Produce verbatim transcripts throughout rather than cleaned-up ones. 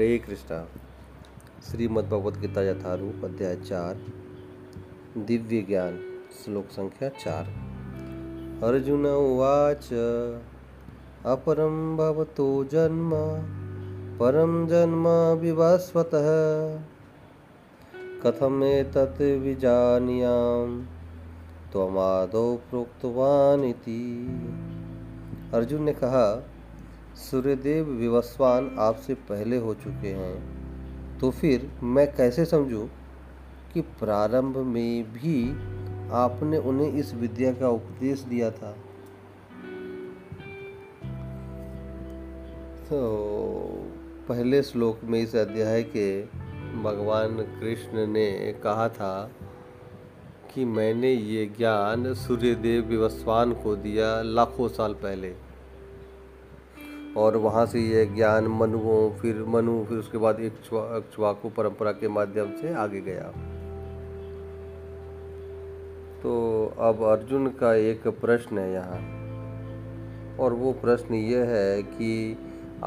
हरे कृष्णा। श्रीमद्भगवद्गीता यथारूप अध्याय चार, दिव्य ज्ञान, श्लोक संख्या चार। अर्जुन उवाच अपरं भवतो जन्म परं जन्म विवस्वतः कथम एतत् विजानीयाम् त्वमादौ प्रोक्तवान् इति। अर्जुन ने कहा, सूर्यदेव विवस्वान् आपसे पहले हो चुके हैं, तो फिर मैं कैसे समझूं कि प्रारंभ में भी आपने उन्हें इस विद्या का उपदेश दिया था। तो पहले श्लोक में इस अध्याय के भगवान कृष्ण ने कहा था कि मैंने ये ज्ञान सूर्यदेव विवस्वान् को दिया लाखों साल पहले, और वहाँ से यह ज्ञान मनुओं फिर मनु फिर उसके बाद इक्ष्वाकु परंपरा के माध्यम से आगे गया। तो अब अर्जुन का एक प्रश्न है यहाँ, और वो प्रश्न यह है कि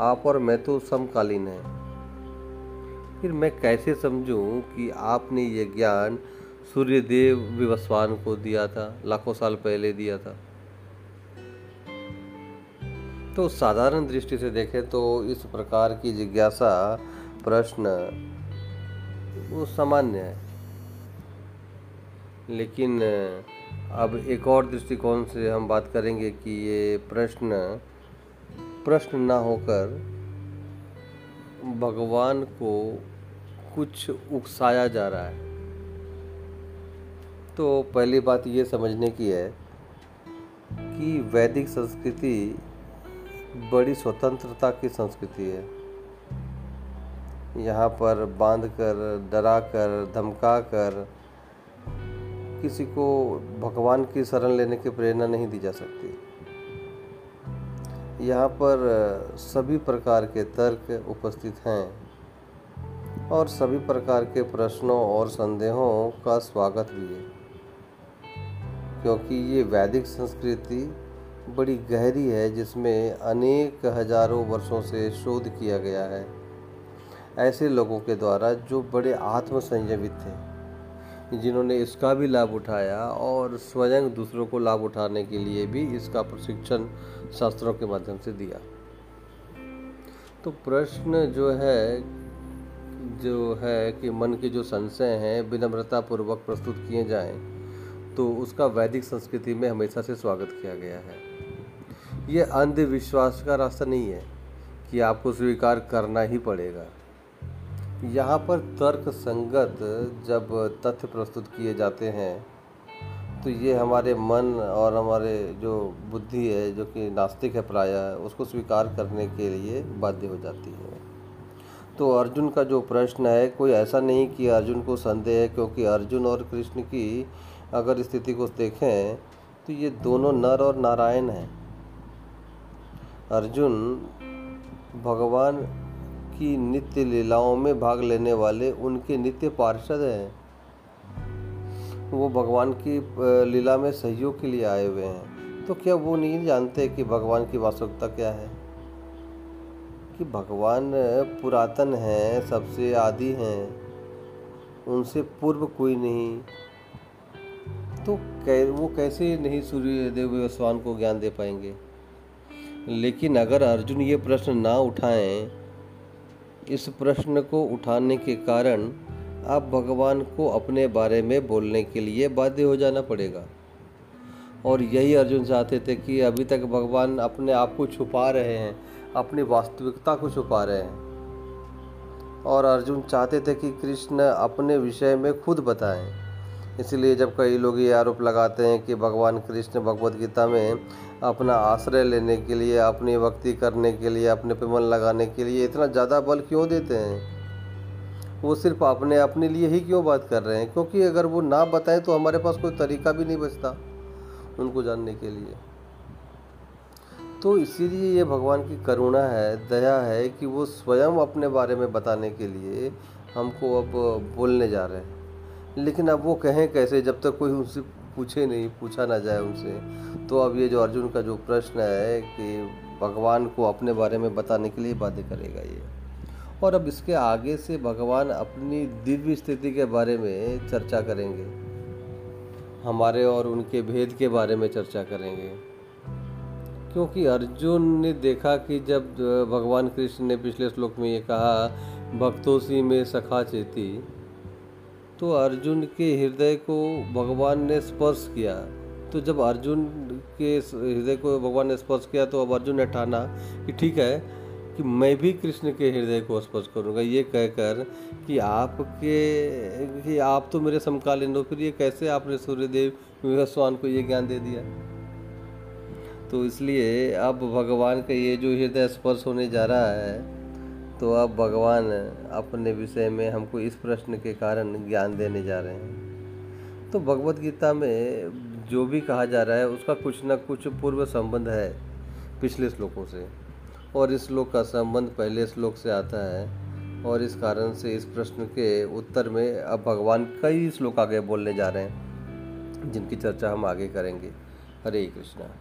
आप और मैं तो समकालीन हैं, फिर मैं कैसे समझूं कि आपने ये ज्ञान सूर्यदेव विवस्वान् को दिया था, लाखों साल पहले दिया था। तो साधारण दृष्टि से देखें तो इस प्रकार की जिज्ञासा, प्रश्न वो सामान्य है, लेकिन अब एक और दृष्टिकोण से हम बात करेंगे कि ये प्रश्न प्रश्न ना होकर भगवान को कुछ उकसाया जा रहा है। तो पहली बात ये समझने की है कि वैदिक संस्कृति बड़ी स्वतंत्रता की संस्कृति है। यहाँ पर बांध कर, डरा कर, धमका कर किसी को भगवान की शरण लेने की प्रेरणा नहीं दी जा सकती। यहाँ पर सभी प्रकार के तर्क उपस्थित हैं और सभी प्रकार के प्रश्नों और संदेहों का स्वागत भी है, क्योंकि ये वैदिक संस्कृति बड़ी गहरी है, जिसमें अनेक हजारों वर्षों से शोध किया गया है ऐसे लोगों के द्वारा जो बड़े आत्मसंयमित थे, जिन्होंने इसका भी लाभ उठाया और स्वयं दूसरों को लाभ उठाने के लिए भी इसका प्रशिक्षण शास्त्रों के माध्यम से दिया। तो प्रश्न जो है जो है कि मन के जो संशय हैं विनम्रतापूर्वक प्रस्तुत किए जाएं, तो उसका वैदिक संस्कृति में हमेशा से स्वागत किया गया है। ये अंधविश्वास का रास्ता नहीं है कि आपको स्वीकार करना ही पड़ेगा। यहाँ पर तर्क संगत जब तथ्य प्रस्तुत किए जाते हैं, तो ये हमारे मन और हमारे जो बुद्धि है, जो कि नास्तिक है प्रायः, उसको स्वीकार करने के लिए बाध्य हो जाती है। तो अर्जुन का जो प्रश्न है, कोई ऐसा नहीं कि अर्जुन को संदेह है, क्योंकि अर्जुन और कृष्ण की अगर स्थिति को देखें तो ये दोनों नर और नारायण हैं। अर्जुन भगवान की नित्य लीलाओं में भाग लेने वाले उनके नित्य पार्षद हैं, वो भगवान की लीला में सहयोग के लिए आए हुए हैं। तो क्या वो नहीं जानते कि भगवान की वास्तविकता क्या है, कि भगवान पुरातन हैं, सबसे आदि हैं, उनसे पूर्व कोई नहीं। तो वो कैसे नहीं सूर्यदेव विवस्वान् को ज्ञान दे पाएंगे। लेकिन अगर अर्जुन ये प्रश्न ना उठाएं, इस प्रश्न को उठाने के कारण आप भगवान को अपने बारे में बोलने के लिए बाध्य हो जाना पड़ेगा। और यही अर्जुन चाहते थे कि अभी तक भगवान अपने आप को छुपा रहे हैं, अपनी वास्तविकता को छुपा रहे हैं, और अर्जुन चाहते थे कि कृष्ण अपने विषय में खुद बताएं। इसलिए जब कई लोग ये आरोप लगाते हैं कि भगवान कृष्ण भगवद्गीता में अपना आश्रय लेने के लिए, अपनी भक्ति करने के लिए, अपने पे मन लगाने के लिए इतना ज़्यादा बल क्यों देते हैं, वो सिर्फ अपने अपने लिए ही क्यों बात कर रहे हैं, क्योंकि अगर वो ना बताएं तो हमारे पास कोई तरीका भी नहीं बचता उनको जानने के लिए। तो इसीलिए ये भगवान की करुणा है, दया है, कि वो स्वयं अपने बारे में बताने के लिए हमको अब बोलने जा रहे हैं। लेकिन अब वो कहें कैसे जब तक कोई उनसे पूछे नहीं, पूछा ना जाए उनसे। तो अब ये जो अर्जुन का जो प्रश्न है कि भगवान को अपने बारे में बताने के लिए बाध्य करेगा ये, और अब इसके आगे से भगवान अपनी दिव्य स्थिति के बारे में चर्चा करेंगे, हमारे और उनके भेद के बारे में चर्चा करेंगे। क्योंकि अर्जुन ने देखा कि जब भगवान कृष्ण ने पिछले श्लोक में ये कहा भक्तोसी में सखा चेती, तो अर्जुन के हृदय को भगवान ने स्पर्श किया। तो जब अर्जुन के हृदय को भगवान ने स्पर्श किया तो अब अर्जुन ने ठाना कि ठीक है कि मैं भी कृष्ण के हृदय को स्पर्श करूँगा, ये कहकर कि आपके कि आप तो मेरे समकालीन हो, फिर ये कैसे आपने सूर्यदेव विवस्वान् को ये ज्ञान दे दिया। तो इसलिए अब भगवान का ये जो हृदय स्पर्श होने जा रहा है, तो अब भगवान अपने विषय में हमको इस प्रश्न के कारण ज्ञान देने जा रहे हैं। तो भगवद गीता में जो भी कहा जा रहा है उसका कुछ ना कुछ पूर्व संबंध है पिछले श्लोकों से, और इस श्लोक का संबंध पहले श्लोक से आता है, और इस कारण से इस प्रश्न के उत्तर में अब भगवान कई श्लोक आगे बोलने जा रहे हैं जिनकी चर्चा हम आगे करेंगे। हरे कृष्णा।